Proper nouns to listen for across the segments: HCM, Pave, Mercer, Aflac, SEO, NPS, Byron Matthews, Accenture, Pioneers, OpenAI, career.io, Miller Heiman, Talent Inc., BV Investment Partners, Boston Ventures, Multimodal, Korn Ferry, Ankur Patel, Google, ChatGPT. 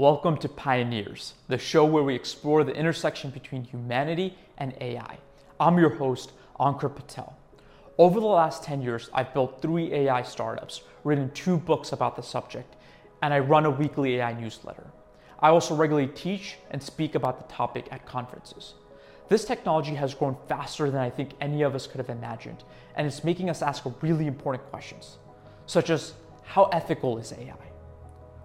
Welcome to Pioneers, the show where we explore the intersection between humanity and AI. I'm your host, Ankur Patel. Over the last 10 years, I've built 3 AI startups, written 2 books about the subject, and I run a weekly AI newsletter. I also regularly teach and speak about the topic at conferences. This technology has grown faster than I think any of us could have imagined, and it's making us ask really important questions, such as, how ethical is AI?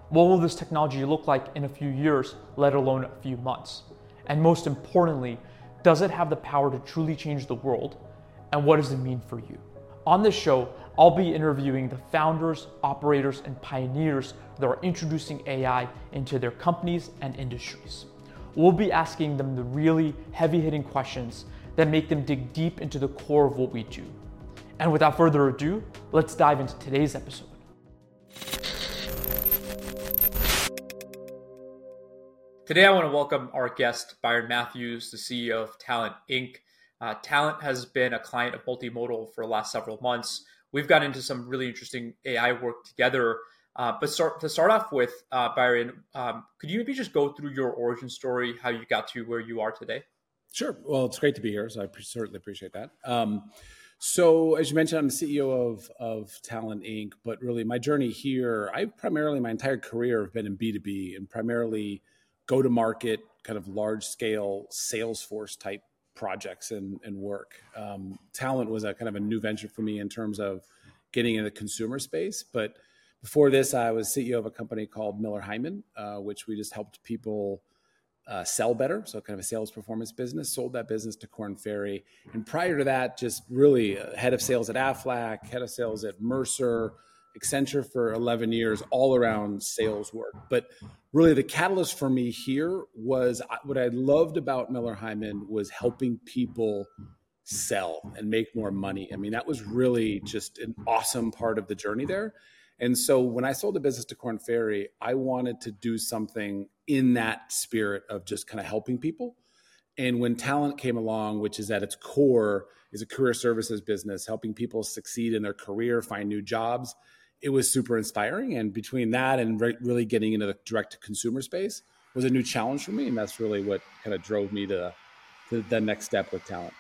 What will this technology look like in a few years, let alone a few months? And most importantly, does it have the power to truly change the world? And what does it mean for you? On this show, I'll be interviewing the founders, operators, and pioneers that are introducing AI into their companies and industries. We'll be asking them the really heavy-hitting questions that make them dig deep into the core of what we do. And without further ado, let's dive into today's episode. Today, I want to welcome our guest, Byron Matthews, the CEO of Talent Inc. Talent has been a client of Multimodal for the last several months. We've got into some really interesting AI work together. But to start off with, Byron, could you maybe just go through your origin story, how you got to where you are today? Sure. Well, it's great to be here, so I certainly appreciate that. So as you mentioned, I'm the CEO of Talent Inc., but really my journey here, my entire career have been in B2B and primarily go-to-market, kind of large-scale Salesforce type projects and work. Talent was a kind of a new venture for me in terms of getting into the consumer space. But before this, I was CEO of a company called Miller Heiman, which we just helped people sell better. So kind of a sales performance business, sold that business to Korn Ferry. And prior to that, just really head of sales at Aflac, head of sales at Mercer, Accenture for 11 years, all around sales work. But really the catalyst for me here was what I loved about Miller Heiman was helping people sell and make more money. I mean, that was really just an awesome part of the journey there. And so when I sold the business to Korn Ferry, I wanted to do something in that spirit of just kind of helping people. And when Talent came along, which is at its core is a career services business, helping people succeed in their career, find new jobs, it was super inspiring. And between that and really getting into the direct-to-consumer space was a new challenge for me. And that's really what kind of drove me to the next step with Talent.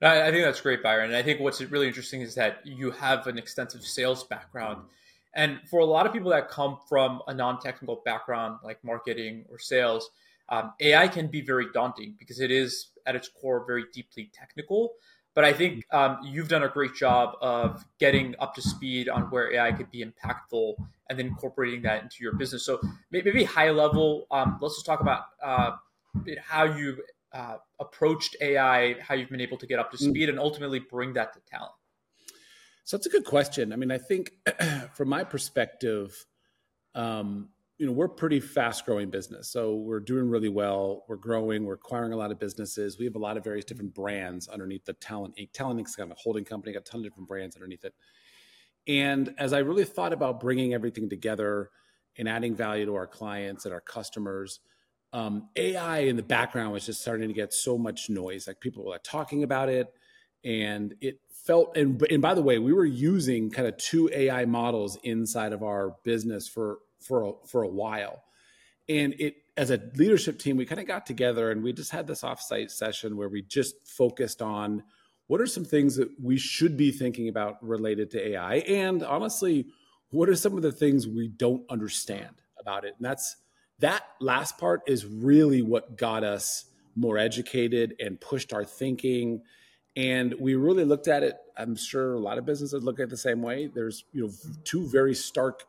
I think that's great, Byron. And I think what's really interesting is that you have an extensive sales background. And for a lot of people that come from a non-technical background, like marketing or sales, AI can be very daunting because it is, at its core, very deeply technical. But I think you've done a great job of getting up to speed on where AI could be impactful and then incorporating that into your business. So maybe high level, let's just talk about how you approached AI, how you've been able to get up to speed and ultimately bring that to Talent. So that's a good question. I mean, I think from my perspective, we're a pretty fast growing business. So we're doing really well. We're growing. We're acquiring a lot of businesses. We have a lot of various different brands underneath the Talent Inc. Talent Inc. is kind of a holding company, got a ton of different brands underneath it. And as I really thought about bringing everything together and adding value to our clients and our customers, AI in the background was just starting to get so much noise. Like people were like talking about it. And it felt, and by the way, we were using kind of 2 AI models inside of our business for a while. And it, as a leadership team, we kind of got together and we just had this offsite session where we just focused on what are some things that we should be thinking about related to AI? And honestly, what are some of the things we don't understand about it? And that last part is really what got us more educated and pushed our thinking. And we really looked at it. I'm sure a lot of businesses look at it the same way. There's 2 very stark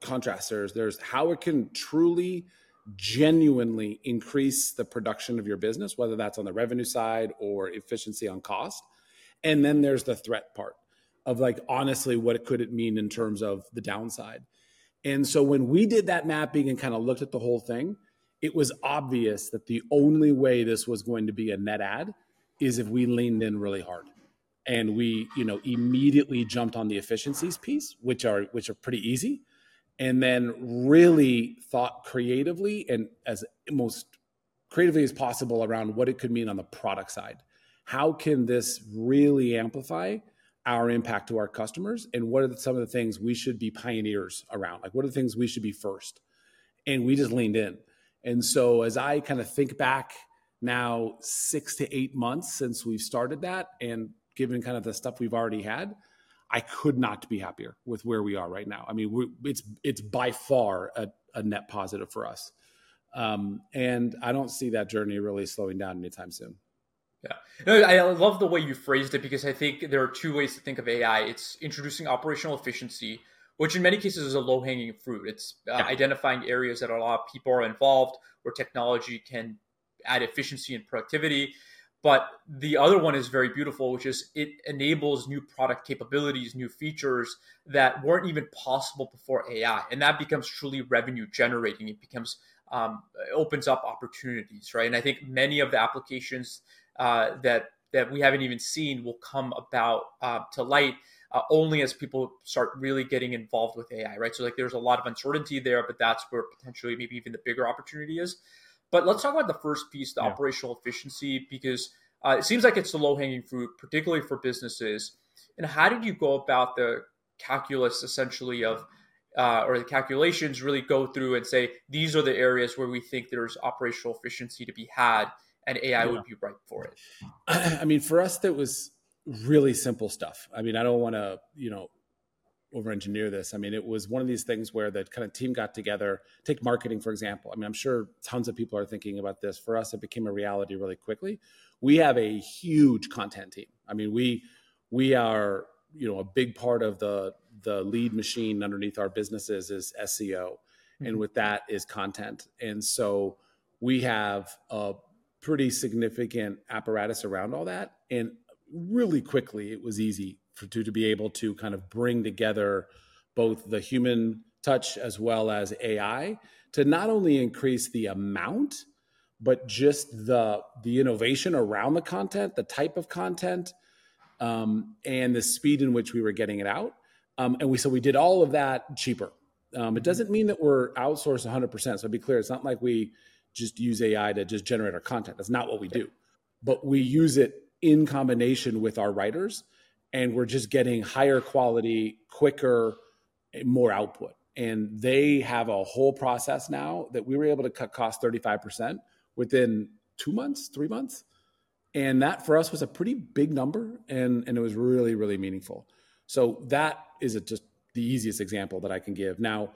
contrasters. There's how it can truly, genuinely increase the production of your business, whether that's on the revenue side or efficiency on cost. And then there's the threat part of like, honestly, what could it mean in terms of the downside? And so when we did that mapping and kind of looked at the whole thing, it was obvious that the only way this was going to be a net add is if we leaned in really hard. And we, immediately jumped on the efficiencies piece, which are pretty easy. And then really thought creatively and as most creatively as possible around what it could mean on the product side. How can this really amplify our impact to our customers? And what are some of the things we should be pioneers around? Like what are the things we should be first? and we just leaned in. And so as I kind of think back now 6 to 8 months since we've started that, and given kind of the stuff we've already had, I could not be happier with where we are right now. I mean, it's by far a net positive for us. And I don't see that journey really slowing down anytime soon. Yeah. No, I love the way you phrased it, because I think there are two ways to think of AI. It's introducing operational efficiency, which in many cases is a low-hanging fruit. It's identifying areas that a lot of people are involved where technology can add efficiency and productivity. But the other one is very beautiful, which is it enables new product capabilities, new features that weren't even possible before AI. And that becomes truly revenue generating. It becomes opens up opportunities, right? And I think many of the applications that we haven't even seen will come about to light only as people start really getting involved with AI, right? So like there's a lot of uncertainty there, but that's where potentially maybe even the bigger opportunity is. But let's talk about the first piece, the operational efficiency, because it seems like it's the low-hanging fruit, particularly for businesses. And how did you go about the calculus, essentially, of or the calculations really go through and say, these are the areas where we think there's operational efficiency to be had, and AI would be ripe for it? I mean, for us, that was really simple stuff. I mean, I don't want to, over-engineer this. I mean, it was one of these things where the kind of team got together. Take marketing, for example. I mean, I'm sure tons of people are thinking about this. For us, it became a reality really quickly. We have a huge content team. I mean, we are, a big part of the lead machine underneath our businesses is SEO. Mm-hmm. And with that is content. And so we have a pretty significant apparatus around all that. And really quickly, it was easy to be able to kind of bring together both the human touch as well as AI to not only increase the amount, but just the innovation around the content, the type of content, and the speed in which we were getting it out. So we did all of that cheaper. It doesn't mean that we're outsourced 100%. So to be clear, it's not like we just use AI to just generate our content. That's not what we do. But we use it in combination with our writers, and we're just getting higher quality, quicker, more output. And they have a whole process now that we were able to cut costs 35% within 3 months. And that for us was a pretty big number, and it was really, really meaningful. So that is just the easiest example that I can give. Now,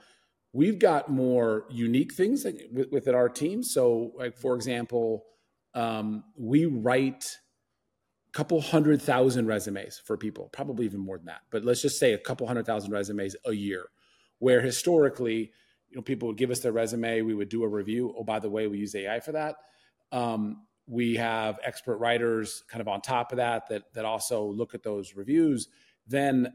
we've got more unique things within our team. So like, for example, we write 200,000 resumes for people, probably even more than that, but let's just say 200,000 resumes a year, where historically, people would give us their resume, we would do a review. Oh, by the way, we use AI for that. We have expert writers kind of on top of that also look at those reviews. Then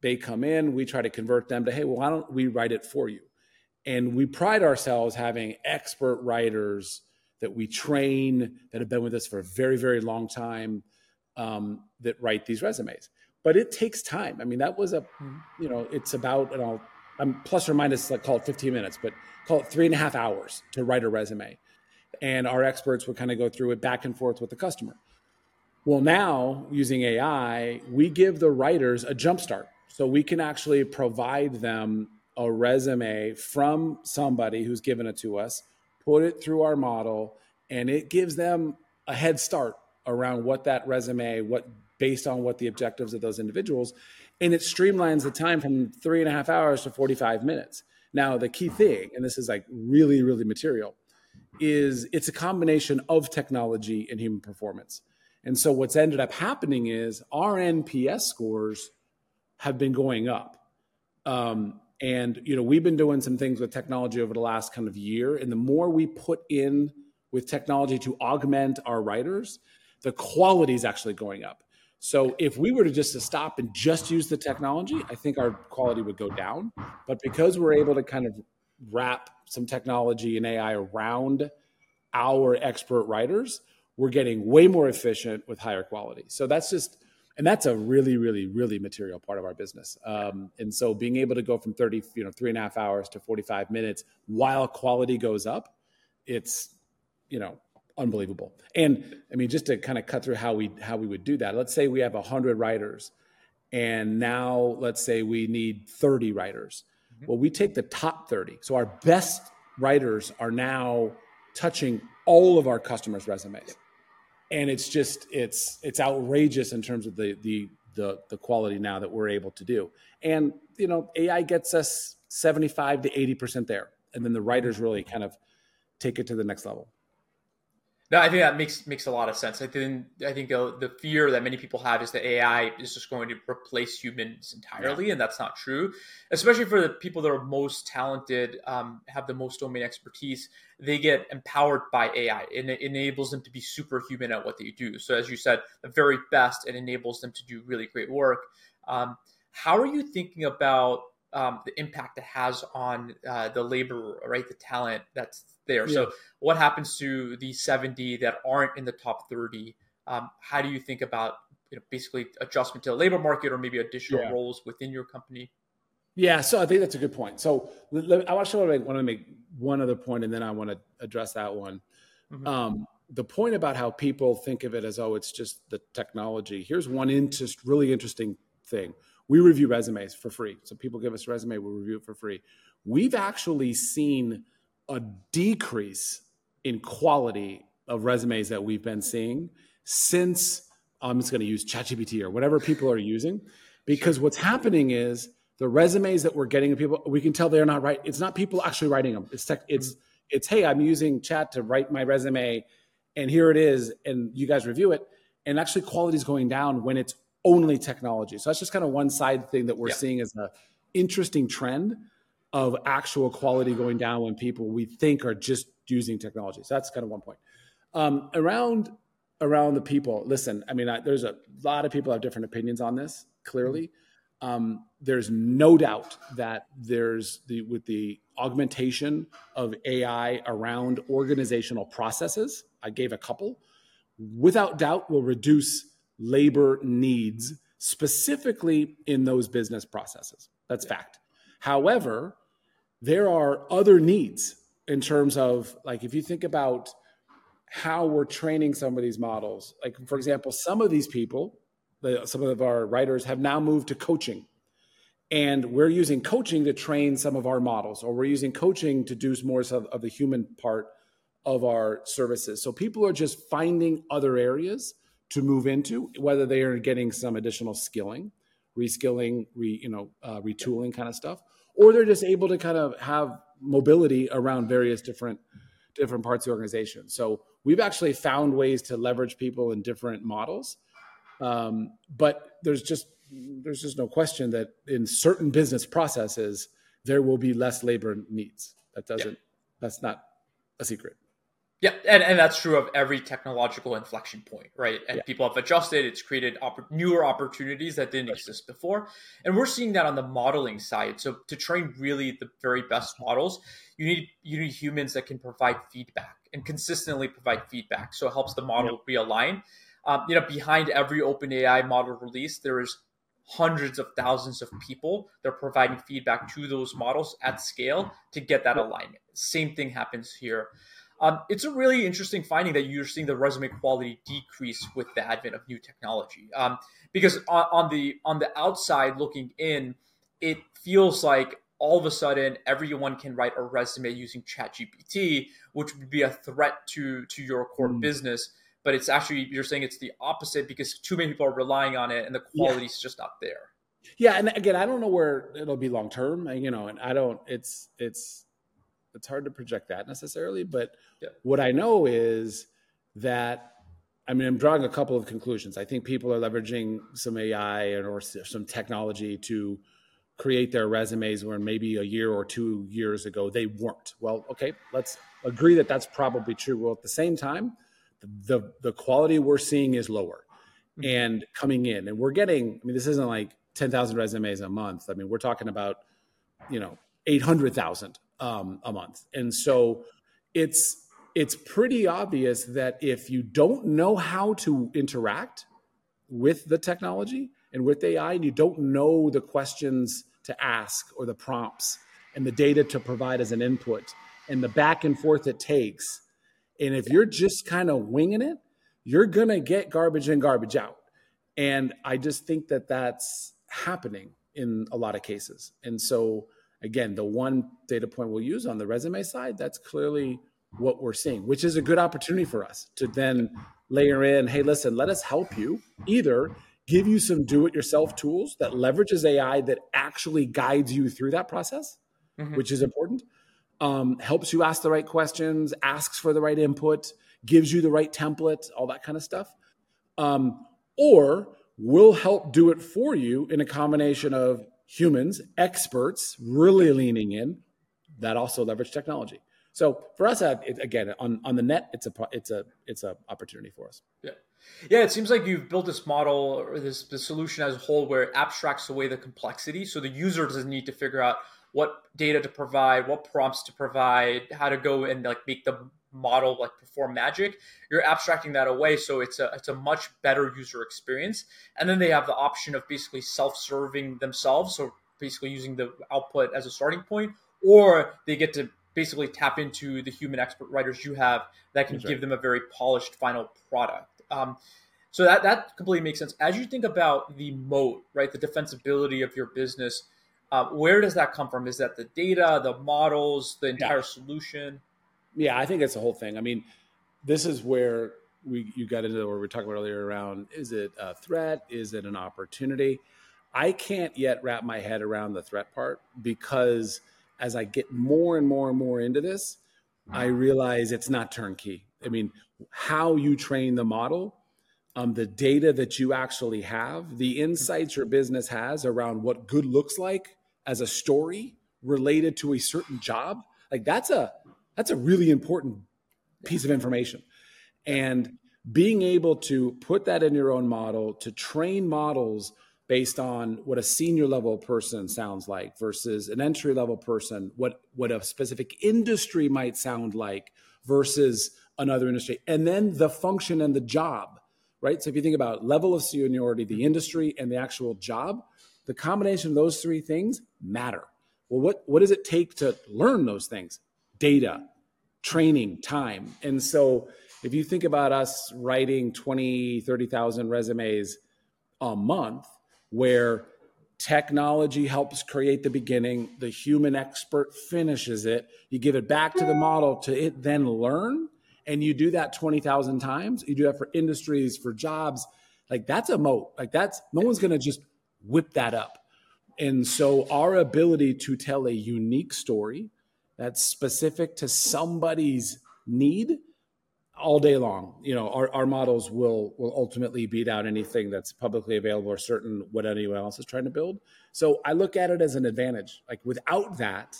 they come in, we try to convert them to, hey, well, why don't we write it for you? And we pride ourselves having expert writers that we train, that have been with us for a very, very long time, that write these resumes. But it takes time. I mean, that was it's about, and I'm plus or minus, like, call it 15 minutes, but call it 3.5 hours to write a resume. And our experts would kind of go through it back and forth with the customer. Well, now using AI, we give the writers a jumpstart. So we can actually provide them a resume from somebody who's given it to us, put it through our model, and it gives them a head start around what that resume, based on what the objectives of those individuals, and it streamlines the time from 3.5 hours to 45 minutes. Now, the key thing, and this is like really, really material, is it's a combination of technology and human performance. And so what's ended up happening is our NPS scores have been going up. We've been doing some things with technology over the last kind of year. And the more we put in with technology to augment our writers, the quality is actually going up. So if we were to just stop and just use the technology, I think our quality would go down. But because we're able to kind of wrap some technology and AI around our expert writers, we're getting way more efficient with higher quality. So that's just... And that's a really, really, really material part of our business. And so being able to go from 3.5 hours to 45 minutes while quality goes up, it's, unbelievable. And I mean, just to kind of cut through how we would do that. Let's say we have 100 writers, and now let's say we need 30 writers. Well, we take the top 30. So our best writers are now touching all of our customers' resumes. And it's just, it's outrageous in terms of the quality now that we're able to do. And, you know, AI gets us 75 to 80% there. And then the writers really kind of take it to the next level. No, I think that makes a lot of sense. I think the fear that many people have is that AI is just going to replace humans entirely, and that's not true. Especially for the people that are most talented, have the most domain expertise, they get empowered by AI, and it enables them to be superhuman at what they do. So, as you said, the very best, it enables them to do really great work. How are you thinking about the impact it has on the labor, right? The talent that's there. Yeah. So what happens to the 70 that aren't in the top 30? How do you think about, you know, basically adjustment to the labor market or maybe additional roles within your company? Yeah. So I think that's a good point. So I actually want to make one other point, and then I want to address that one. Mm-hmm. The point about how people think of it as, oh, it's just the technology. Here's one really interesting thing. We review resumes for free. So people give us a resume, we review it for free. We've actually seen a decrease in quality of resumes that we've been seeing since, I'm just going to use ChatGPT or whatever people are using, because what's happening is the resumes that we're getting, people, we can tell they're not right. It's not people actually writing them. It's hey, I'm using chat to write my resume, and here it is, and you guys review it. And actually quality is going down when it's only technology. So that's just kind of one side thing that we're seeing as an interesting trend of actual quality going down when people we think are just using technology. So that's kind of one point. Around the people, listen, I mean, there's a lot of people have different opinions on this, clearly. There's no doubt that with the augmentation of AI around organizational processes, I gave a couple, without doubt will reduce labor needs, specifically in those business processes. That's fact. However, there are other needs in terms of, like, if you think about how we're training some of these models, like, for example, some of these people, some of our writers have now moved to coaching, and we're using coaching to train some of our models, or we're using coaching to do more of the human part of our services. So people are just finding other areas to move into, whether they are getting some additional skilling, reskilling, retooling kind of stuff, or they're just able to kind of have mobility around various different parts of the organization. So we've actually found ways to leverage people in different models, but there's just no question that in certain business processes there will be less labor needs. That's not a secret. Yeah, and that's true of every technological inflection point, right? And people have adjusted. It's created newer opportunities that didn't exist before. And we're seeing that on the modeling side. So to train really the very best models, you need humans that can provide feedback and consistently provide feedback. So it helps the model realign. Behind every OpenAI model release, there is hundreds of thousands of people that are providing feedback to those models at scale to get that alignment. Same thing happens here. It's a really interesting finding that you're seeing the resume quality decrease with the advent of new technology. Because on the outside looking in, it feels like all of a sudden everyone can write a resume using ChatGPT, which would be a threat to your core business. But it's actually, you're saying it's the opposite, because too many people are relying on it and the quality is just not there. Yeah, and again, I don't know where it'll be long term. It's hard to project that necessarily, but what I know is that, I mean, I'm drawing a couple of conclusions. I think people are leveraging some AI or some technology to create their resumes where maybe a year or 2 years ago they weren't. Well, okay, let's agree that that's probably true. Well, at the same time, the quality we're seeing is lower and coming in. And we're getting, I mean, this isn't like 10,000 resumes a month. I mean, we're talking about, 800,000. A month. And so it's pretty obvious that if you don't know how to interact with the technology and with AI, and you don't know the questions to ask or the prompts and the data to provide as an input and the back and forth it takes, and if you're just kind of winging it, you're going to get garbage in, garbage out. And I just think that's happening in a lot of cases. And so again, the one data point we'll use on the resume side, that's clearly what we're seeing, which is a good opportunity for us to then layer in, hey, listen, let us help you either give you some do-it-yourself tools that leverages AI that actually guides you through that process, which is important, helps you ask the right questions, asks for the right input, gives you the right template, all that kind of stuff. Or we'll help do it for you in a combination of humans, experts, really leaning in, that also leverage technology. So for us, again, on the net, it's a opportunity for us. Yeah. Yeah, it seems like you've built this model or this solution as a whole where it abstracts away the complexity. So the user doesn't need to figure out what data to provide, what prompts to provide, how to go and like make the model like perform magic. You're abstracting that away. So it's a much better user experience. And then they have the option of basically self-serving themselves. So basically using the output as a starting point, or they get to basically tap into the human expert writers you have that can give them a very polished final product. So that completely makes sense. As you think about the moat, right, the defensibility of your business, where does that come from? Is that the data, the models, the entire solution? Yeah, I think it's the whole thing. I mean, this is where you got into what we were talking about earlier around, is it a threat? Is it an opportunity? I can't yet wrap my head around the threat part, because as I get more and more and more into this, I realize it's not turnkey. I mean, how you train the model, the data that you actually have, the insights your business has around what good looks like as a story related to a certain job, like that's a really important piece of information. And being able to put that in your own model, to train models based on what a senior level person sounds like versus an entry level person, what a specific industry might sound like versus another industry, and then the function and the job, right? So if you think about level of seniority, the industry, and the actual job, the combination of those three things matter. Well, what does it take to learn those things? Data, training, time. And so if you think about us writing 20, 30,000 resumes a month, where technology helps create the beginning, the human expert finishes it, you give it back to the model to it then learn, and you do that 20,000 times, you do that for industries, for jobs, like that's a moat. Like no one's going to just whip that up. And so our ability to tell a unique story that's specific to somebody's need all day long, you know, our models will ultimately beat out anything that's publicly available or certain what anyone else is trying to build. So I look at it as an advantage. Like without that,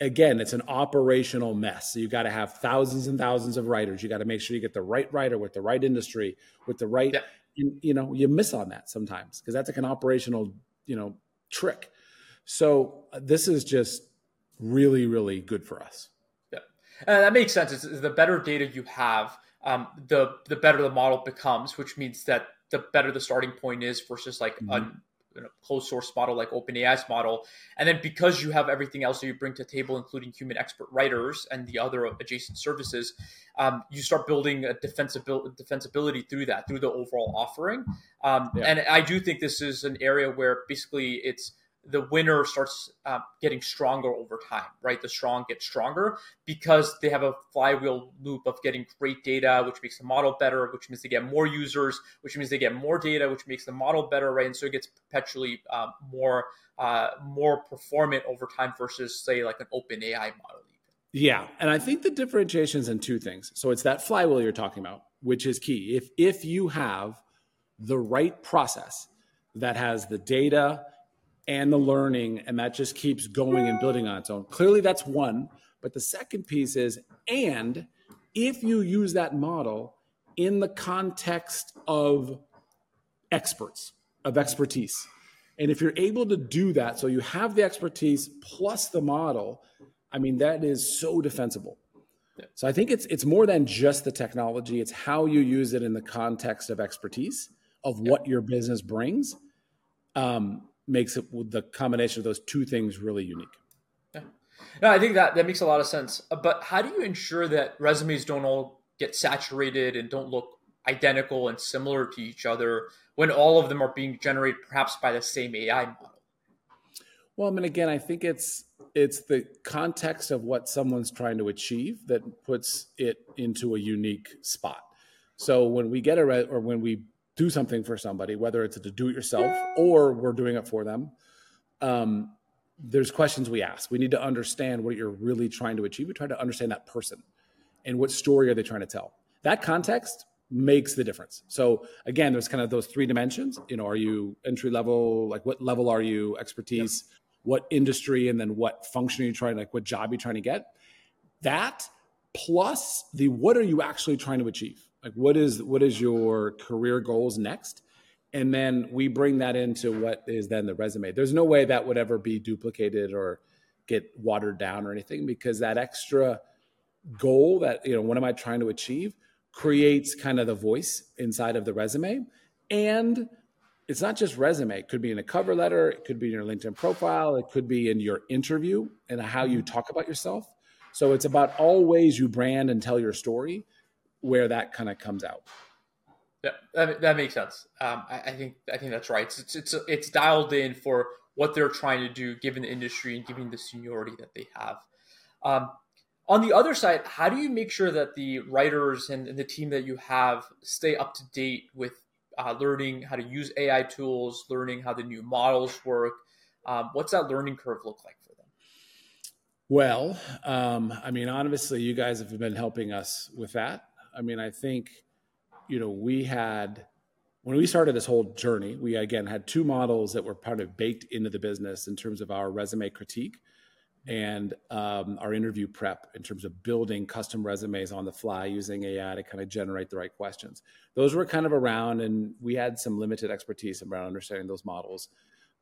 again, it's an operational mess. So you got to have thousands and thousands of writers. You got to make sure you get the right writer with the right industry, with the right, you know, you miss on that sometimes because that's like an operational, you know, trick. So this is just really, really good for us. And that makes sense. It's the better data you have, the better the model becomes, which means that the better the starting point is versus like a closed source model like OpenAI's model. And then because you have everything else that you bring to the table, including human expert writers and the other adjacent services, you start building a defensibility through that, through the overall offering. And I do think this is an area where basically it's the winner starts getting stronger over time, right? The strong get stronger because they have a flywheel loop of getting great data, which makes the model better, which means they get more users, which means they get more data, which makes the model better, right? And so it gets perpetually more performant over time versus, say, like an open AI model. Yeah, and I think the differentiation is in two things. So it's that flywheel you're talking about, which is key. If you have the right process that has the data and the learning, and that just keeps going and building on its own. Clearly, that's one. But the second piece is, and if you use that model in the context of experts, of expertise, and if you're able to do that, so you have the expertise plus the model, I mean, that is so defensible. So I think it's more than just the technology. It's how you use it in the context of expertise, of what your business brings. Makes it the combination of those two things really unique. Yeah. No, I think that makes a lot of sense. But how do you ensure that resumes don't all get saturated and don't look identical and similar to each other when all of them are being generated perhaps by the same AI model? Well, I mean, again, I think it's It's the context of what someone's trying to achieve that puts it into a unique spot. So when we get or when we do something for somebody, whether it's a do-it-yourself or we're doing it for them, there's questions we ask. We need to understand what you're really trying to achieve. We try to understand that person and what story are they trying to tell. That context makes the difference. So again, there's kind of those three dimensions. You know, are you entry level? Like, what level are you? Expertise, yep. What industry, and then what function are you trying? Like, what job are you trying to get? That plus the what are you actually trying to achieve? Like, what is your career goals next? And then we bring that into what is then the resume. There's no way that would ever be duplicated or get watered down or anything, because that extra goal that, you know, what am I trying to achieve, creates kind of the voice inside of the resume. And it's not just resume. It could be in a cover letter. It could be in your LinkedIn profile. It could be in your interview and how you talk about yourself. So it's about all ways you brand and tell your story where that kind of comes out. Yeah, that makes sense. I think that's right. It's dialed in for what they're trying to do, given the industry and given the seniority that they have. On the other side, how do you make sure that the writers and the team that you have stay up to date with learning how to use AI tools, learning how the new models work? What's that learning curve look like for them? Well, obviously, you guys have been helping us with that. I think, you know, when we started this whole journey, we again had two models that were kind of baked into the business in terms of our resume critique and our interview prep, in terms of building custom resumes on the fly using AI to kind of generate the right questions. Those were kind of around, and we had some limited expertise around understanding those models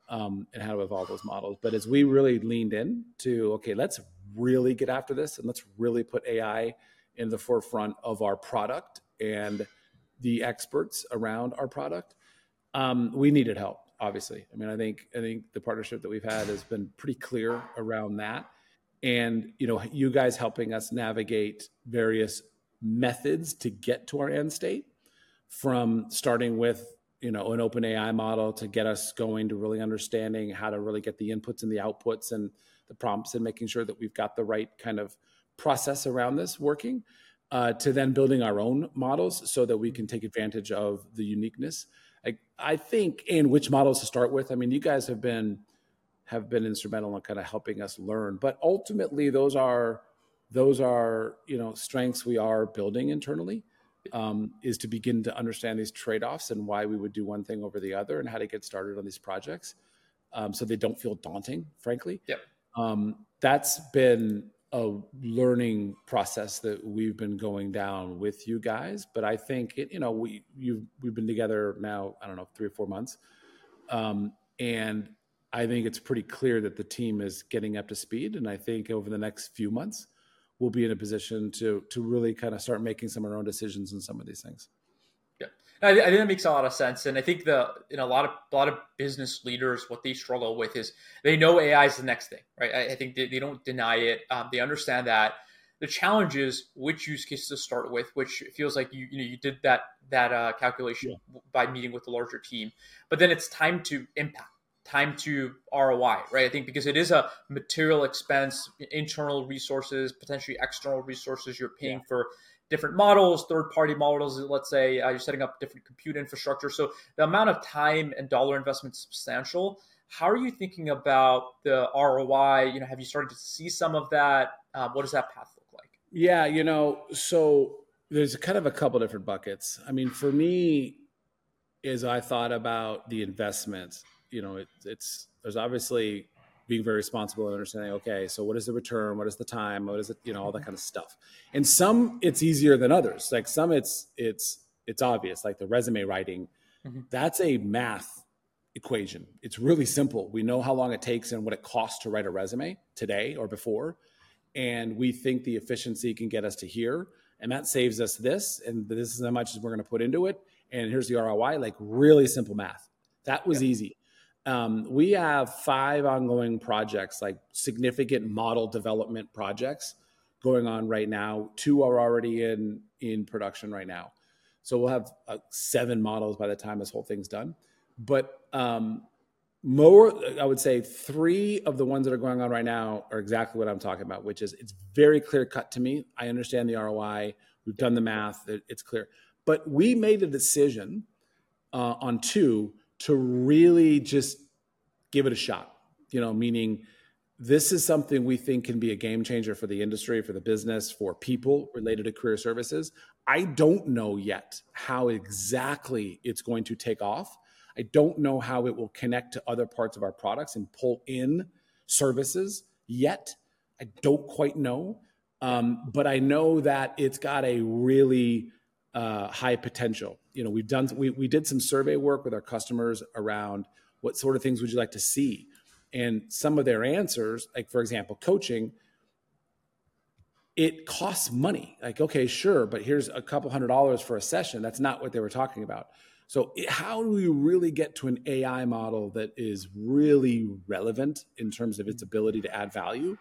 and how to evolve those models. But as we really leaned in to, okay, let's really get after this and let's really put AI in the forefront of our product and the experts around our product, we needed help, obviously. I think the partnership that we've had has been pretty clear around that. And, you know, you guys helping us navigate various methods to get to our end state, from starting with, you know, an OpenAI model to get us going to really understanding how to really get the inputs and the outputs and the prompts, and making sure that we've got the right kind of process around this working, to then building our own models so that we can take advantage of the uniqueness. I think, and which models to start with. You guys have been instrumental in kind of helping us learn, but ultimately those are, you know, strengths we are building internally, is to begin to understand these trade-offs and why we would do one thing over the other and how to get started on these projects. So they don't feel daunting, frankly. Yep. That's been a learning process that we've been going down with you guys. But I think, we've been together now, 3 or 4 months. And I think it's pretty clear that the team is getting up to speed. And I think over the next few months, we'll be in a position to really kind of start making some of our own decisions in some of these things. Yeah, I think that makes a lot of sense. And I think a lot of business leaders, what they struggle with is they know AI is the next thing, right? I think they don't deny it. They understand that. The challenge is which use case to start with, which feels like you did that calculation by meeting with the larger team. But then it's time to impact, time to ROI, right? I think because it is a material expense, internal resources, potentially external resources you're paying for. Different models, third-party models, let's say you're setting up different compute infrastructure. So the amount of time and dollar investment is substantial. How are you thinking about the ROI? You know, have you started to see some of that? What does that path look like? Yeah, so there's kind of a couple different buckets. For me, as I thought about the investment, there's obviously being very responsible and understanding, okay, so what is the return? What is the time? What is it? All that kind of stuff. And some it's easier than others. Like some it's obvious, like the resume writing, that's a math equation. It's really simple. We know how long it takes and what it costs to write a resume today or before. And we think the efficiency can get us to here. And that saves us this. And this is how much we're going to put into it. And here's the ROI, like really simple math. That was easy. We have 5 ongoing projects, like significant model development projects going on right now. 2 are already in production right now. So we'll have 7 models by the time this whole thing's done. But More, I would say three of the ones that are going on right now are exactly what I'm talking about, which is it's very clear cut to me. I understand the ROI. We've done the math. It's clear. But we made a decision on two to really just give it a shot, meaning this is something we think can be a game changer for the industry, for the business, for people related to career services. I don't know yet how exactly it's going to take off. I don't know how it will connect to other parts of our products and pull in services yet. I don't quite know. But I know that it's got a really high potential. We did some survey work with our customers around what sort of things would you like to see? And some of their answers, like, for example, coaching, it costs money. Like, okay, sure, but here's a couple $100 for a session. That's not what they were talking about. So how do we really get to an AI model that is really relevant in terms of its ability to add value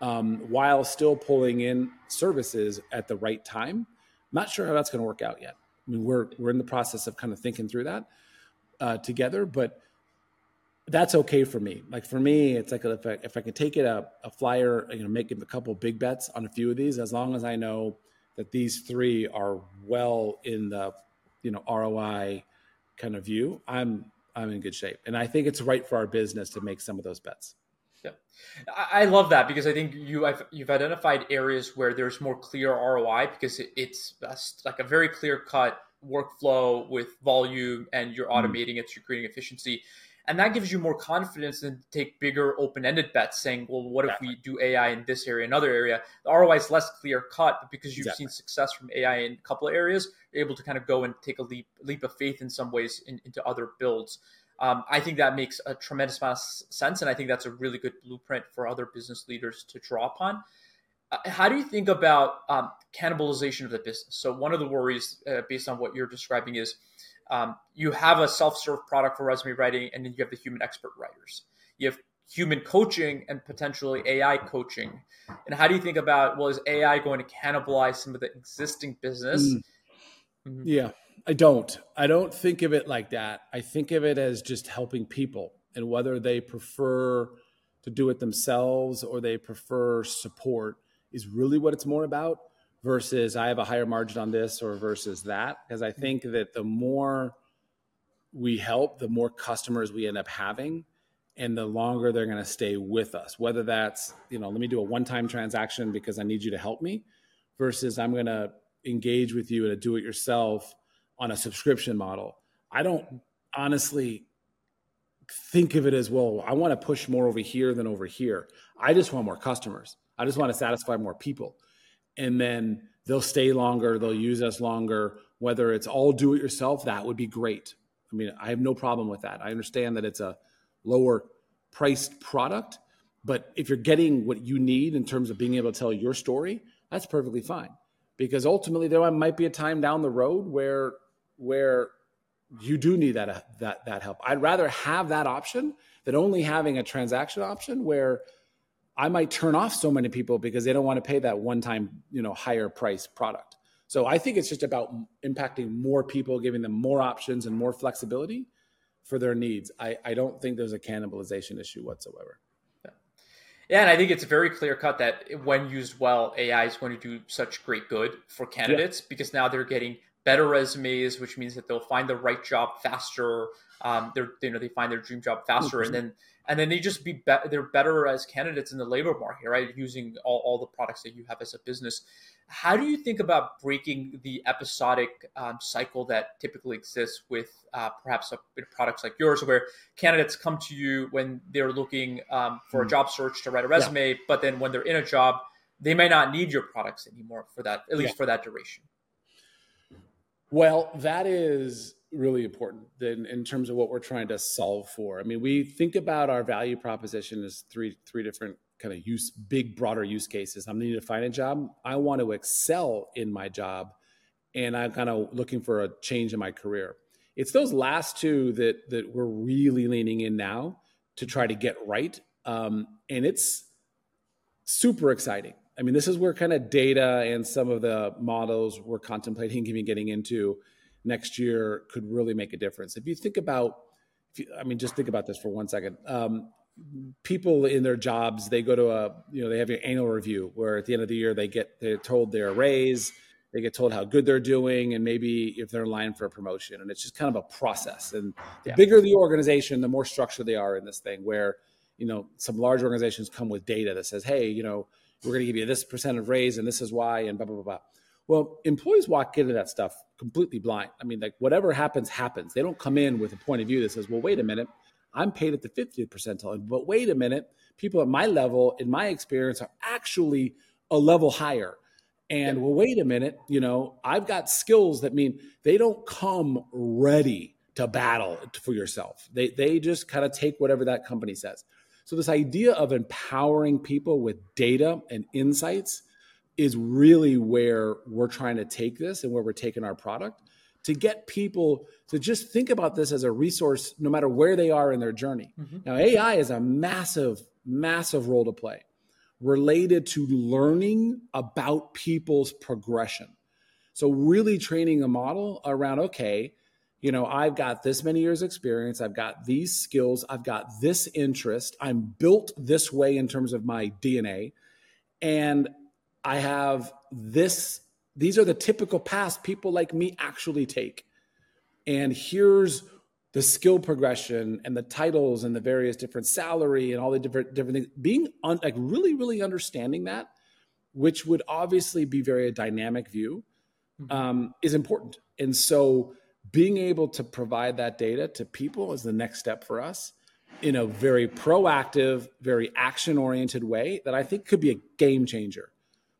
while still pulling in services at the right time? Not sure how that's going to work out yet. I mean, we're in the process of kind of thinking through that together, but that's okay for me. Like for me, it's like if I can take it a flyer, make a couple big bets on a few of these, as long as I know that these three are well in the ROI kind of view, I'm in good shape. And I think it's right for our business to make some of those bets. Yeah. I love that because I think you've identified areas where there's more clear ROI because it's like a very clear cut workflow with volume and you're automating it, you're creating efficiency. And that gives you more confidence and take bigger open-ended bets saying, well, what if we do AI in this area, another area? The ROI is less clear cut, but because you've seen success from AI in a couple of areas, you're able to kind of go and take a leap of faith in some ways into other builds. I think that makes a tremendous amount of sense. And I think that's a really good blueprint for other business leaders to draw upon. How do you think about cannibalization of the business? So one of the worries based on what you're describing is, you have a self-serve product for resume writing, and then you have the human expert writers. You have human coaching and potentially AI coaching. And how do you think about, well, is AI going to cannibalize some of the existing business? Mm-hmm. Yeah, I don't think of it like that. I think of it as just helping people and whether they prefer to do it themselves or they prefer support is really what it's more about. Versus I have a higher margin on this or versus that. Because I think that the more we help, the more customers we end up having and the longer they're going to stay with us. Whether that's, let me do a one-time transaction because I need you to help me versus I'm going to engage with you in a do-it-yourself on a subscription model. I don't honestly think of it as, well, I want to push more over here than over here. I just want more customers. I just want to satisfy more people. And then they'll stay longer, they'll use us longer, whether it's all do it yourself, that would be great. I mean, I have no problem with that. I understand that it's a lower priced product, but if you're getting what you need in terms of being able to tell your story, that's perfectly fine. Because ultimately there might be a time down the road where you do need that help. I'd rather have that option than only having a transaction option where I might turn off so many people because they don't want to pay that one-time, higher price product. So I think it's just about impacting more people, giving them more options and more flexibility for their needs. I don't think there's a cannibalization issue whatsoever. Yeah, and I think it's very clear cut that when used well, AI is going to do such great good for candidates because now they're getting better resumes, which means that they'll find the right job faster. They find their dream job faster, mm-hmm. and then they just they're better as candidates in the labor market, right? Using all the products that you have as a business. How do you think about breaking the episodic cycle that typically exists with perhaps products like yours, where candidates come to you when they're looking for a job search to write a resume, but then when they're in a job, they may not need your products anymore for that, at least for that duration? Well, that is really important in terms of what we're trying to solve for. I mean, we think about our value proposition as three different kind of broader use cases. I'm needing to find a job. I want to excel in my job, and I'm kind of looking for a change in my career. It's those last two that we're really leaning in now to try to get right, and it's super exciting. I mean, this is where kind of data and some of the models we're contemplating even getting into next year could really make a difference. If you think about I mean, just think about this for 1 second. People in their jobs, they go to they have an annual review where at the end of the year, they're told their raise, they get told how good they're doing, and maybe if they're in line for a promotion. And it's just kind of a process. And the bigger the organization, the more structured they are in this thing where, some large organizations come with data that says, hey, we're going to give you this % of raise and this is why and blah, blah, blah, blah. Well, employees walk into that stuff completely blind. I mean, like whatever happens, happens. They don't come in with a point of view that says, well, wait a minute, I'm paid at the 50th percentile. But wait a minute, people at my level, in my experience, are actually a level higher. And well, wait a minute, I've got skills that mean they don't come ready to battle for yourself. They just kind of take whatever that company says. So this idea of empowering people with data and insights is really where we're trying to take this and where we're taking our product to get people to just think about this as a resource, no matter where they are in their journey. Mm-hmm. Now, AI is a massive, massive role to play related to learning about people's progression. So really training a model around, okay, I've got this many years experience. I've got these skills. I've got this interest. I'm built this way in terms of my DNA. And I have this, these are the typical paths people like me actually take. And here's the skill progression and the titles and the various different salary and all the different things, being really, really understanding that, which would obviously be very a dynamic view, is important. And so being able to provide that data to people is the next step for us in a very proactive, very action-oriented way that I think could be a game changer.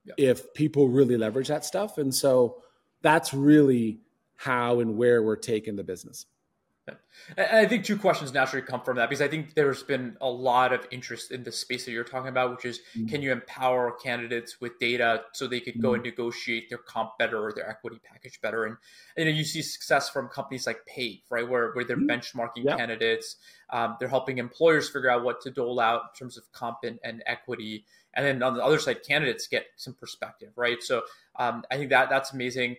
Yep. If people really leverage that stuff. And so that's really how and where we're taking the business. Yeah. And I think two questions naturally come from that, because I think there's been a lot of interest in the space that you're talking about, which is, can you empower candidates with data so they could go and negotiate their comp better or their equity package better? And you see success from companies like Pave, right, where they're benchmarking candidates. They're helping employers figure out what to dole out in terms of comp and equity. And then on the other side, candidates get some perspective, right? So I think that's amazing.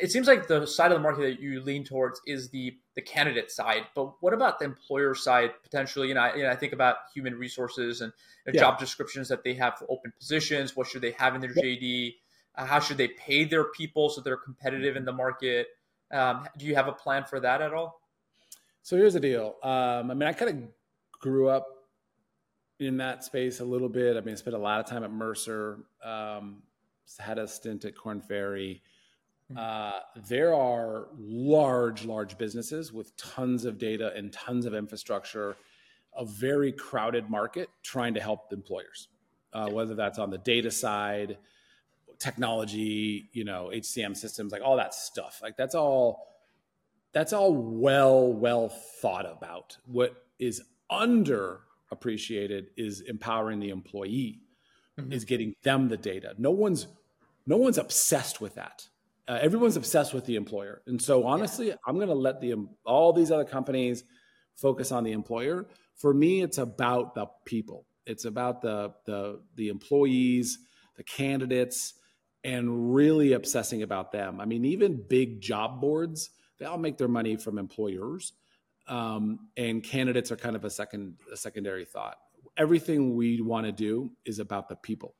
It seems like the side of the market that you lean towards is the candidate side, but what about the employer side potentially? I think about human resources and job descriptions that they have for open positions. What should they have in their JD? How should they pay their people so they're competitive in the market? Do you have a plan for that at all? So here's the deal. I kind of grew up in that space a little bit. I spent a lot of time at Mercer, had a stint at Korn Ferry. There are large businesses with tons of data and tons of infrastructure, a very crowded market trying to help employers, whether that's on the data side, technology, HCM systems, like all that stuff. Like that's all well thought about. What is underappreciated is empowering the employee, is getting them the data. No one's obsessed with that. Everyone's obsessed with the employer. And so honestly, I'm going to let all these other companies focus on the employer. For me, it's about the people. It's about the employees, the candidates, and really obsessing about them. Even big job boards, they all make their money from employers. And candidates are kind of a secondary thought. Everything we want to do is about the people,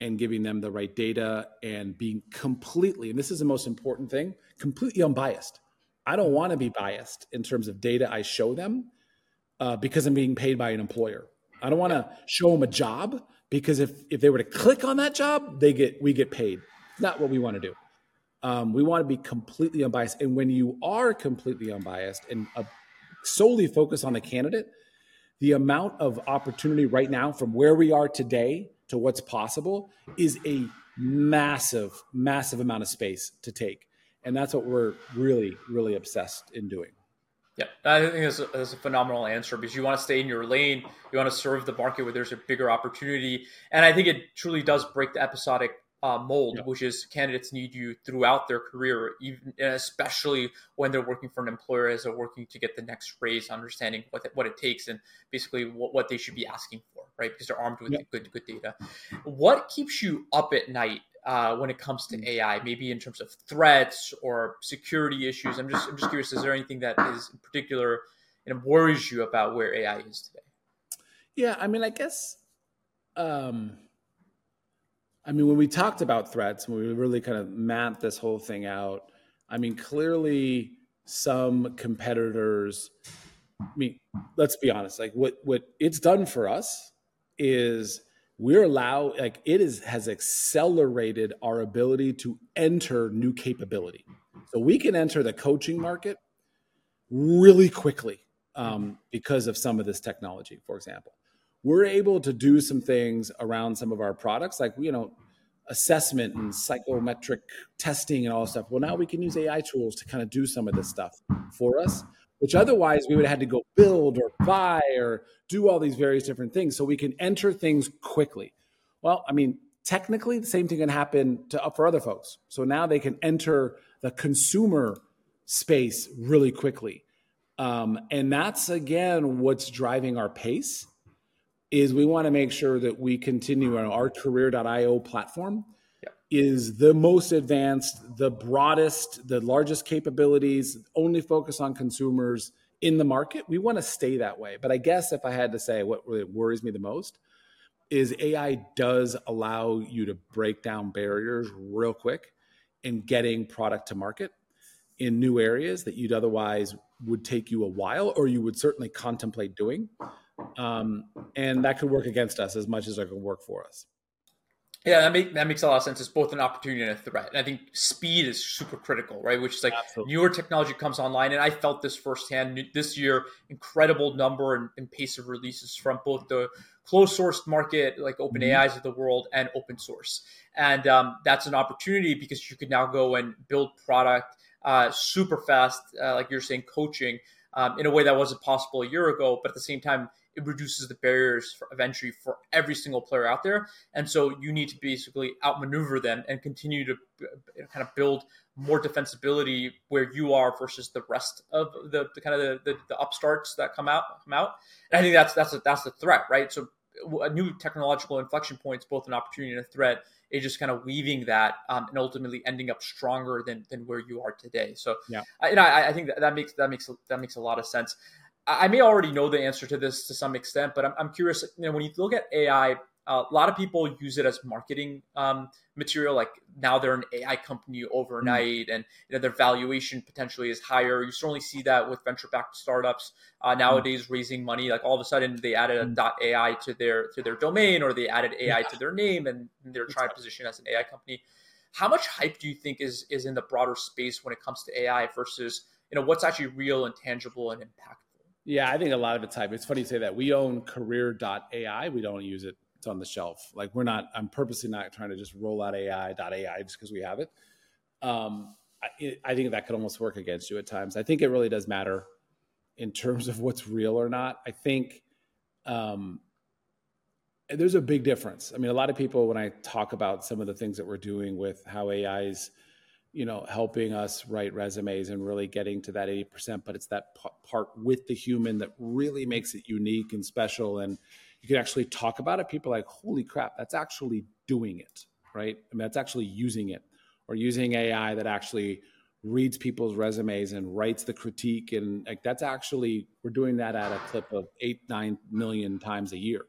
and giving them the right data and being completely, and this is the most important thing, completely unbiased. I don't want to be biased in terms of data I show them because I'm being paid by an employer. I don't want to show them a job because if they were to click on that job, we get paid. It's not what we want to do. We want to be completely unbiased. And when you are completely unbiased and solely focused on the candidate, the amount of opportunity right now from where we are today to what's possible is a massive amount of space to take. And that's what we're really, really obsessed in doing. Yeah, I think that's a phenomenal answer, because you want to stay in your lane. You want to serve the market where there's a bigger opportunity. And I think it truly does break the episodic mold, which is candidates need you throughout their career, especially when they're working for an employer as they're working to get the next raise, understanding what it takes and basically what they should be asking for, right? Because they're armed with good data. What keeps you up at night when it comes to AI, maybe in terms of threats or security issues? I'm just curious, is there anything that is in particular and worries you about where AI is today? Yeah, I mean, I guess, I mean, when we talked about threats, when we really kind of mapped this whole thing out, I mean, clearly some competitors, I mean, let's be honest, like what it's done for us is we're allowed, like it is, has accelerated our ability to enter new capability. So we can enter the coaching market really quickly because of some of this technology, for example. We're able to do some things around some of our products, like, you know, assessment and psychometric testing and all stuff. Well, now we can use AI tools to kind of do some of this stuff for us, which otherwise we would have had to go build or buy or do all these various different things. So we can enter things quickly. Well, I mean, technically the same thing can happen to for other folks. So now they can enter the consumer space really quickly. And that's, again, what's driving our pace is we want to make sure that we continue on our career.io platform is the most advanced, the broadest, the largest capabilities, only focus on consumers in the market. We want to stay that way. But I guess if I had to say what really worries me the most is AI does allow you to break down barriers real quick in getting product to market in new areas that you'd otherwise would take you a while or you would certainly contemplate doing. And that could work against us as much as it could work for us. Yeah, that makes a lot of sense. It's both an opportunity and a threat. And I think speed is super critical, right? Which is like newer technology comes online. And I felt this firsthand this year, incredible number and pace of releases from both the closed sourced market, like OpenAIs of the world, and open source. And that's an opportunity because you can now go and build product super fast, like you're saying, coaching in a way that wasn't possible a year ago. But at the same time, it reduces the barriers of entry for every single player out there. And so you need to basically outmaneuver them and continue to kind of build more defensibility where you are versus the rest of the kind of the upstarts that come out. And I think that's a threat, right? So a new technological inflection point is both an opportunity and a threat. It's just kind of weaving that and ultimately ending up stronger than where you are today. So yeah, and I think that makes a lot of sense. I may already know the answer to this to some extent, but I'm curious, you know, when you look at AI, a lot of people use it as marketing material. Like now they're an AI company overnight and you know, their valuation potentially is higher. You certainly see that with venture-backed startups nowadays raising money. Like all of a sudden they added a .ai to their domain, or they added AI to their name and they're trying to position as an AI company. How much hype do you think is in the broader space when it comes to AI versus, you know, what's actually real and tangible and impactful? Yeah, I think a lot of it's hype. It's funny you say that. We own career.ai. We don't use it. It's on the shelf. Like we're not, I'm purposely not trying to just roll out AI.ai just because we have it. I think that could almost work against you at times. I think it really does matter in terms of what's real or not. I think there's a big difference. I mean, a lot of people, when I talk about some of the things that we're doing with how AI's, you know, helping us write resumes and really getting to that 80%, but it's that part with the human that really makes it unique and special. And you can actually talk about it. People are like, holy crap, that's actually doing it, right? I mean, that's actually using it, or using AI that actually reads people's resumes and writes the critique. And like, that's actually, we're doing that at a clip of 8-9 million times a year.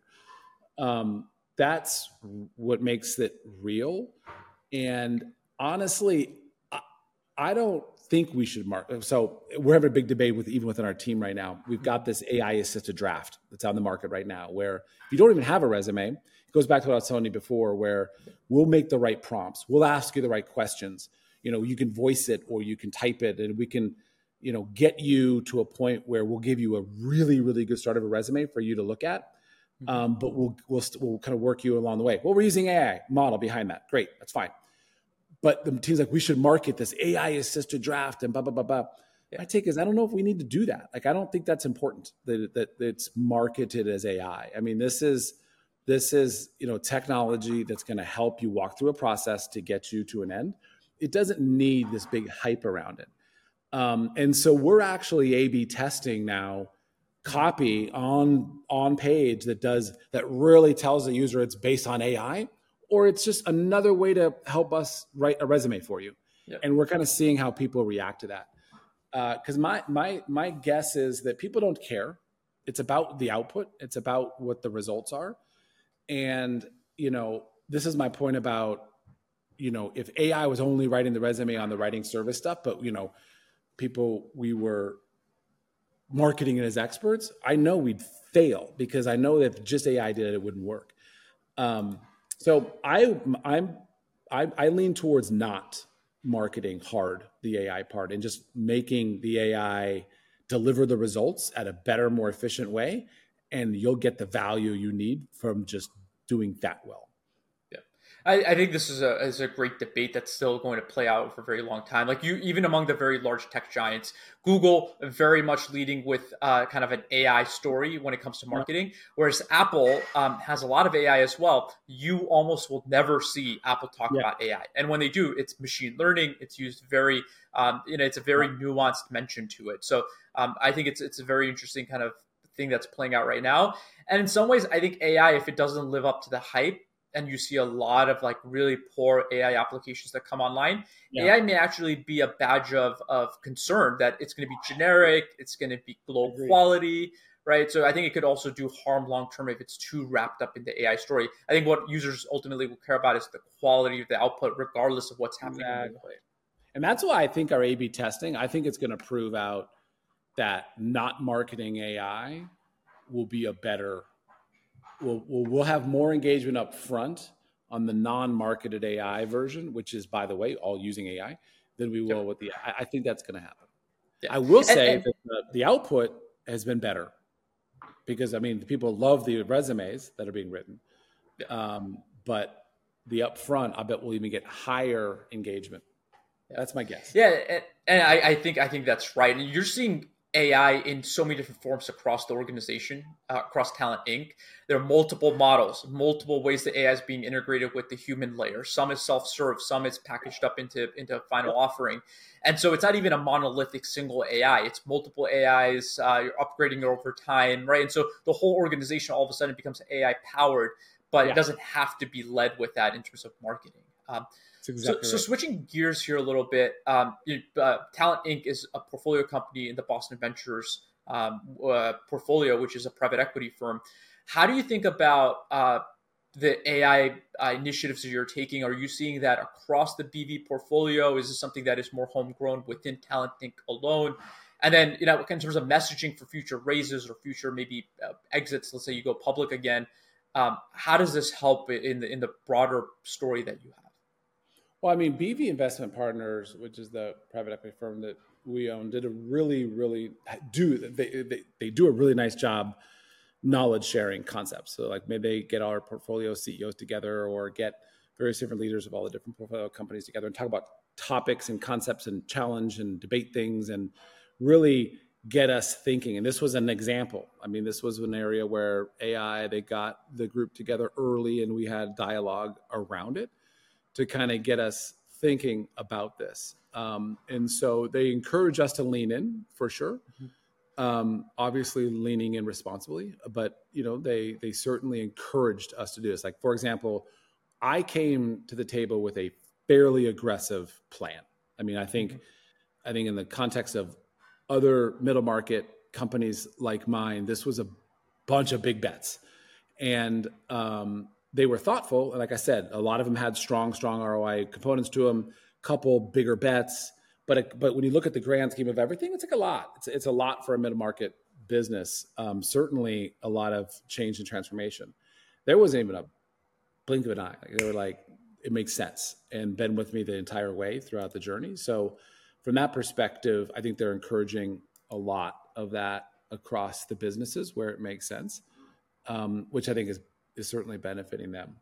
That's what makes it real. And honestly, I don't think we should market. So we're having a big debate even within our team right now. We've got this AI assisted draft that's on the market right now, where if you don't even have a resume, it goes back to what I was telling you before, where we'll make the right prompts. We'll ask you the right questions. You know, you can voice it or you can type it, and we can, you know, get you to a point where we'll give you a really, really good start of a resume for you to look at. But we'll kind of work you along the way. Well, we're using AI model behind that. Great. That's fine. But the team's like, we should market this AI-assisted draft and blah, blah, blah, blah. Yeah. My take is, I don't know if we need to do that. Like, I don't think that's important that it's marketed as AI. I mean, this is you know, technology that's going to help you walk through a process to get you to an end. It doesn't need this big hype around it. And so we're actually A/B testing now copy on page that really tells the user it's based on AI, or it's just another way to help us write a resume for you. Yeah. And we're kind of seeing how people react to that. Because my guess is that people don't care. It's about the output. It's about what the results are. And, you know, this is my point about, you know, if AI was only writing the resume on the writing service stuff, but, you know, people, we were marketing it as experts, I know we'd fail, because I know that if just AI did it, it wouldn't work. So I lean towards not marketing hard the AI part and just making the AI deliver the results at a better, more efficient way, and you'll get the value you need from just doing that well. Yeah, I think this is a great debate that's still going to play out for a very long time. Like, you, even among the very large tech giants, Google very much leading with kind of an AI story when it comes to marketing, whereas Apple has a lot of AI as well. You almost will never see Apple talk about AI, and when they do, it's machine learning. It's used very, it's a very nuanced mention to it. So I think it's a very interesting kind of thing that's playing out right now. And in some ways, I think AI, if it doesn't live up to the hype, and you see a lot of like really poor AI applications that come online, AI may actually be a badge of concern that it's going to be generic, it's going to be low quality, right? So I think it could also do harm long-term if it's too wrapped up in the AI story. I think what users ultimately will care about is the quality of the output, regardless of what's happening in the play. And that's why I think our A/B testing, I think it's going to prove out that not marketing AI will be a better, we'll have more engagement up front on the non-marketed AI version, which is, by the way, all using AI, than we will with the, I think that's going to happen. Yeah. I will say that the output has been better, because I mean, the people love the resumes that are being written, but the upfront, I bet we'll even get higher engagement. That's my guess. Yeah, and I think that's right. And you're seeing AI in so many different forms across the organization, across Talent Inc. There are multiple models, multiple ways that AI is being integrated with the human layer. Some is self-serve, some is packaged up into a final offering. And so it's not even a monolithic single AI. It's multiple AIs. You're upgrading it over time, right? And so the whole organization all of a sudden becomes AI-powered, but it doesn't have to be led with that in terms of marketing. Exactly. So switching gears here a little bit, Talent Inc. is a portfolio company in the Boston Ventures portfolio, which is a private equity firm. How do you think about the AI initiatives that you're taking? Are you seeing that across the BV portfolio? Is this something that is more homegrown within Talent Inc. alone? And then, you know, in terms of messaging for future raises or future maybe exits, let's say you go public again, how does this help in the broader story that you have? Well, I mean, BV Investment Partners, which is the private equity firm that we own, did a really, really do a really nice job knowledge sharing concepts. So like maybe they get all our portfolio CEOs together or get various different leaders of all the different portfolio companies together and talk about topics and concepts and challenge and debate things and really get us thinking. And this was an example. I mean, this was an area where AI, they got the group together early and we had dialogue around it to kind of get us thinking about this. And so they encourage us to lean in for sure. Obviously leaning in responsibly, but you know, they certainly encouraged us to do this. Like, for example, I came to the table with a fairly aggressive plan. I mean, I think in the context of other middle market companies like mine, this was a bunch of big bets. And, they were thoughtful. And like I said, a lot of them had strong ROI components to them, couple bigger bets. But when you look at the grand scheme of everything, it's like a lot. It's a lot for a middle market business. Certainly a lot of change and transformation. There wasn't even a blink of an eye. Like, they were like, it makes sense, and been with me the entire way throughout the journey. So from that perspective, I think they're encouraging a lot of that across the businesses where it makes sense, which I think is certainly benefiting them.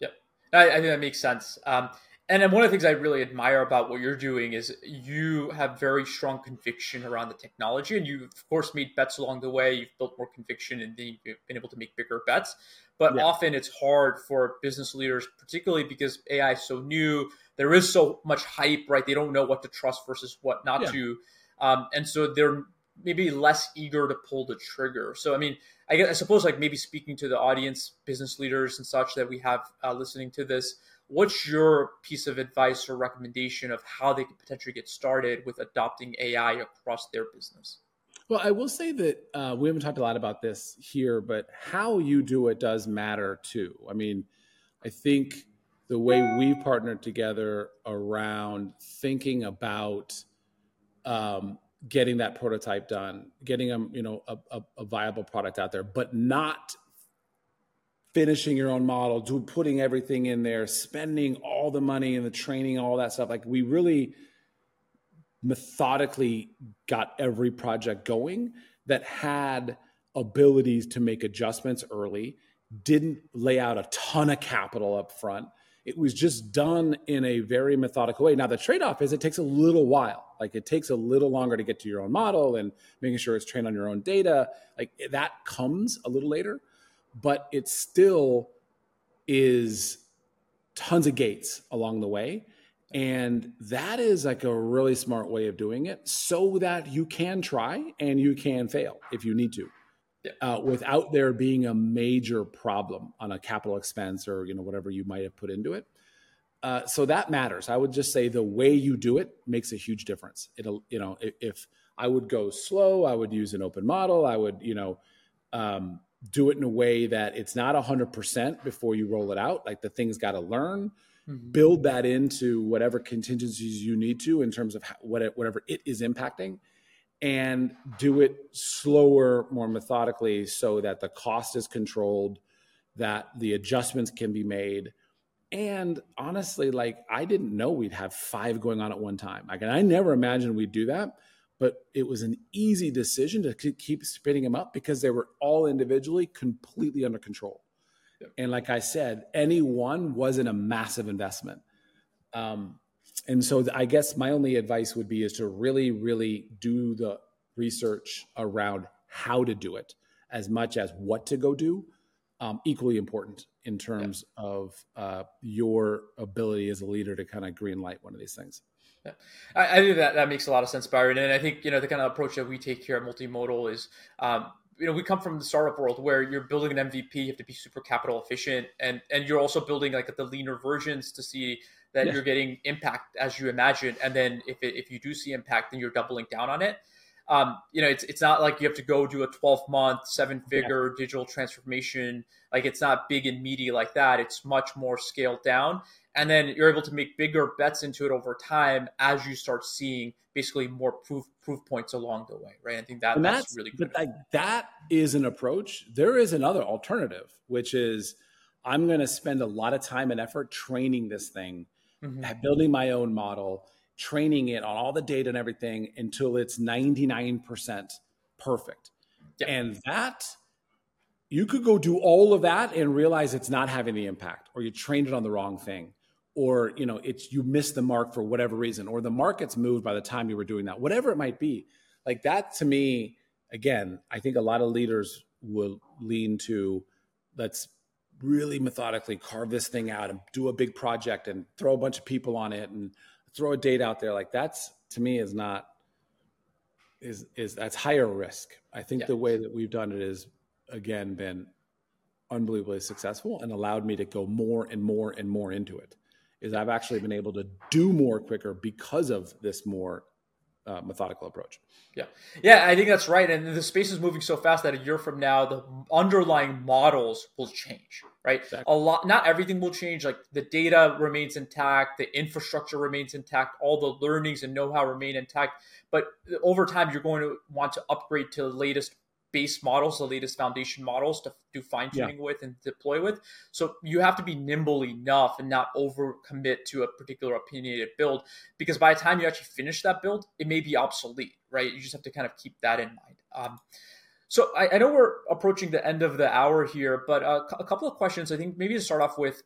Yep. I think that makes sense. And then one of the things I really admire about what you're doing is you have very strong conviction around the technology, and you of course made bets along the way. You've built more conviction and then you've been able to make bigger bets, but often it's hard for business leaders, particularly because AI is so new. There is so much hype, right? They don't know what to trust versus what not to. And so they're maybe less eager to pull the trigger. So, I mean, I suppose like maybe speaking to the audience, business leaders and such that we have listening to this, What's your piece of advice or recommendation of how they could potentially get started with adopting AI across their business? Well, I will say that we haven't talked a lot about this here, but how you do it does matter too. I mean, I think the way we partnered together around thinking about getting that prototype done, getting a viable product out there, but not finishing your own model, putting everything in there, spending all the money and the training, all that stuff. Like, we really methodically got every project going that had abilities to make adjustments early, didn't lay out a ton of capital up front. It was just done in a very methodical way. Now, the trade-off is it takes a little while. Like, it takes a little longer to get to your own model and making sure it's trained on your own data. Like, that comes a little later, but it still is tons of gates along the way. And that is like a really smart way of doing it so that you can try and you can fail if you need to. Without there being a major problem on a capital expense or whatever you might have put into it. So that matters. I would just say the way you do it makes a huge difference. It'll, if I would go slow, I would use an open model. I would, do it in a way that it's not 100% before you roll it out. Like, the thing's got to learn, build that into whatever contingencies you need to in terms of whatever it is impacting. And do it slower, more methodically, so that the cost is controlled, that the adjustments can be made. And honestly, I didn't know we'd have 5 going on at one time. Like, and I never imagined we'd do that, but it was an easy decision to keep spinning them up because they were all individually completely under control. Yeah. And like I said, any one wasn't a massive investment. And so I guess my only advice would be is to really, really do the research around how to do it as much as what to go do, equally important in terms of your ability as a leader to kind of green light one of these things. Yeah. I think that makes a lot of sense, Byron. And I think, the kind of approach that we take here at Multimodal is, we come from the startup world where you're building an MVP, you have to be super capital efficient, and you're also building the leaner versions to see that you're getting impact as you imagine. And then if you do see impact, then you're doubling down on it. It's not like you have to go do a 12-month, 7-figure digital transformation. Like, it's not big and meaty like that. It's much more scaled down. And then you're able to make bigger bets into it over time as you start seeing basically more proof points along the way, right? I think that's really good. But that is an approach. There is another alternative, which is I'm going to spend a lot of time and effort training this thing, building my own model, training it on all the data and everything until it's 99% perfect. Yeah. And that, you could go do all of that and realize it's not having the impact, or you trained it on the wrong thing, or you missed the mark for whatever reason, or the market's moved by the time you were doing that, whatever it might be. Like, that to me, again, I think a lot of leaders will lean to, let's really methodically carve this thing out and do a big project and throw a bunch of people on it and throw a date out there. Like, that's, to me, is not, is that's higher risk. I think the way that we've done it is, again, been unbelievably successful and allowed me to go more and more and more into it, is I've actually been able to do more quicker because of this more methodical approach. Yeah, I think that's right. And the space is moving so fast that a year from now, the underlying models will change, right? Exactly. A lot, not everything will change. Like, the data remains intact, the infrastructure remains intact, all the learnings and know-how remain intact. But over time, you're going to want to upgrade to the latest base models, the latest foundation models to do fine tuning with and deploy with. So you have to be nimble enough and not overcommit to a particular opinionated build, because by the time you actually finish that build, it may be obsolete, right? You just have to kind of keep that in mind. So I know we're approaching the end of the hour here, but a couple of questions. I think maybe to start off with,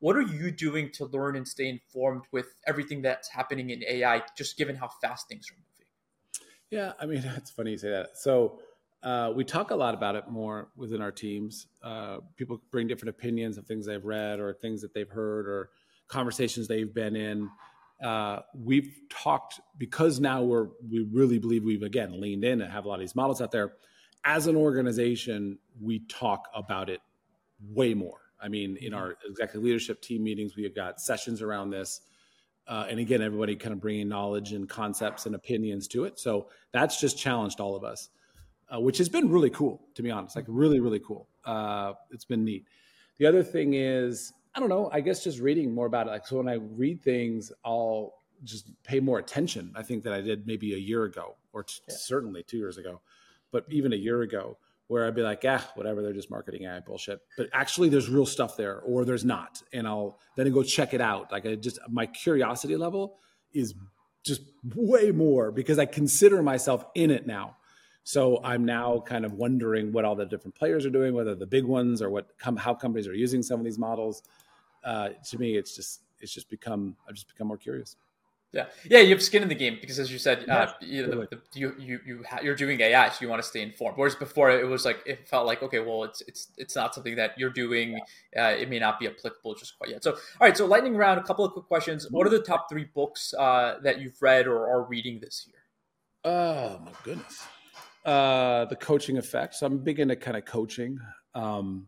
what are you doing to learn and stay informed with everything that's happening in AI, just given how fast things are moving? Yeah, I mean, that's funny you say that. So we talk a lot about it more within our teams. People bring different opinions of things they've read or things that they've heard or conversations they've been in. We've talked, because now we really believe we've, again, leaned in and have a lot of these models out there. As an organization, we talk about it way more. I mean, in our executive leadership team meetings, we have got sessions around this. And again, everybody kind of bringing knowledge and concepts and opinions to it. So that's just challenged all of us, which has been really cool, to be honest, like really, really cool. It's been neat. The other thing is, I don't know, I guess just reading more about it. Like, so when I read things, I'll just pay more attention, I think, than I did maybe a year ago, or certainly 2 years ago, but even a year ago, where I'd be like, whatever, they're just marketing AI bullshit. But actually there's real stuff there, or there's not. And I'll then go check it out. Like, I just, my curiosity level is just way more because I consider myself in it now. So I'm now kind of wondering what all the different players are doing, whether the big ones or how companies are using some of these models. To me, I've just become more curious. Yeah, you have skin in the game because, as you said, you're doing AI, so you want to stay informed. Whereas before, it was like, it felt like, okay, well, it's not something that you're doing. Yeah. It may not be applicable just quite yet. So, all right, so lightning round, a couple of quick questions. What are the top three books that you've read or are reading this year? Oh my goodness, The Coaching Effect. So I'm big into kind of coaching. So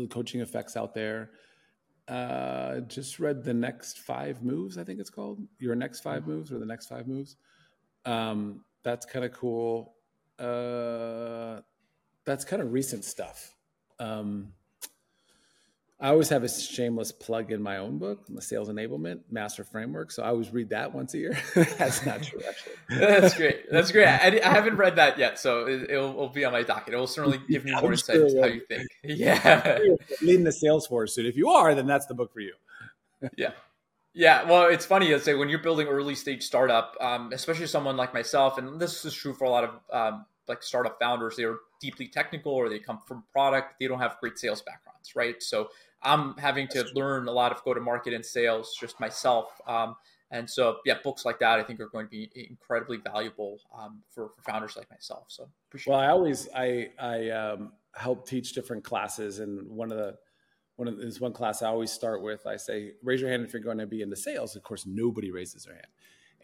The Coaching Effect's out there. Just read The Next Five Moves, I think it's called. Your Next Five Moves or The Next Five Moves. That's kind of cool. That's kind of recent stuff. I always have a shameless plug in my own book, my Sales Enablement Master Framework. So I always read that once a year. That's not true, actually. That's great. I haven't read that yet, so it'll be on my docket. It will certainly give me more insight into how you think. Yeah. Leading the sales force. So if you are, then that's the book for you. Yeah. Yeah, well, it's funny. I'd say when you're building early stage startup, especially someone like myself, and this is true for a lot of like startup founders, they are deeply technical or they come from product. They don't have great sales backgrounds, right? So I'm having to learn a lot of go-to-market and sales just myself. And so, yeah, books like that, I think, are going to be incredibly valuable for founders like myself. So appreciate that. Well, I help teach different classes. And one class I always start with, I say, raise your hand if you're going to be into sales. Of course, nobody raises their hand.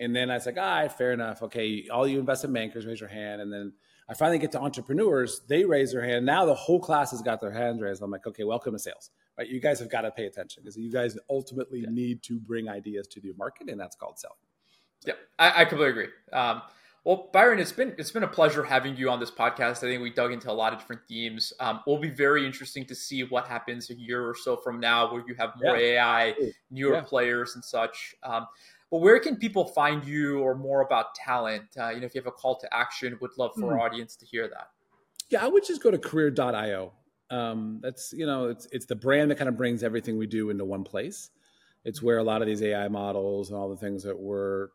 And then I was like, all right, fair enough. Okay, all you investment bankers, raise your hand. And then I finally get to entrepreneurs. They raise their hand. Now the whole class has got their hands raised. I'm like, okay, welcome to sales. Right? You guys have got to pay attention because you guys ultimately need to bring ideas to the market, and that's called selling. So. Yeah, I completely agree. Well, Byron, it's been a pleasure having you on this podcast. I think we dug into a lot of different themes. It'll be very interesting to see what happens a year or so from now, where you have more AI, newer players, and such. But where can people find you or more about talent? If you have a call to action, would love for our audience to hear that. Yeah, I would just go to career.io. That's, it's the brand that kind of brings everything we do into one place. It's where a lot of these AI models and all the things that we're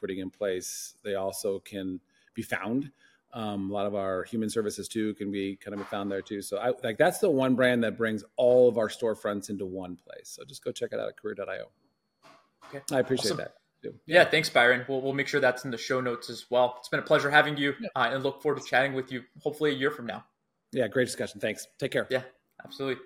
putting in place, they also can be found. A lot of our human services too can be kind of found there too. So that's the one brand that brings all of our storefronts into one place. So just go check it out at career.io. Okay. I appreciate that. Yeah, thanks, Byron. We'll make sure that's in the show notes as well. It's been a pleasure having you and look forward to chatting with you hopefully a year from now. Yeah, great discussion. Thanks. Take care. Yeah, absolutely.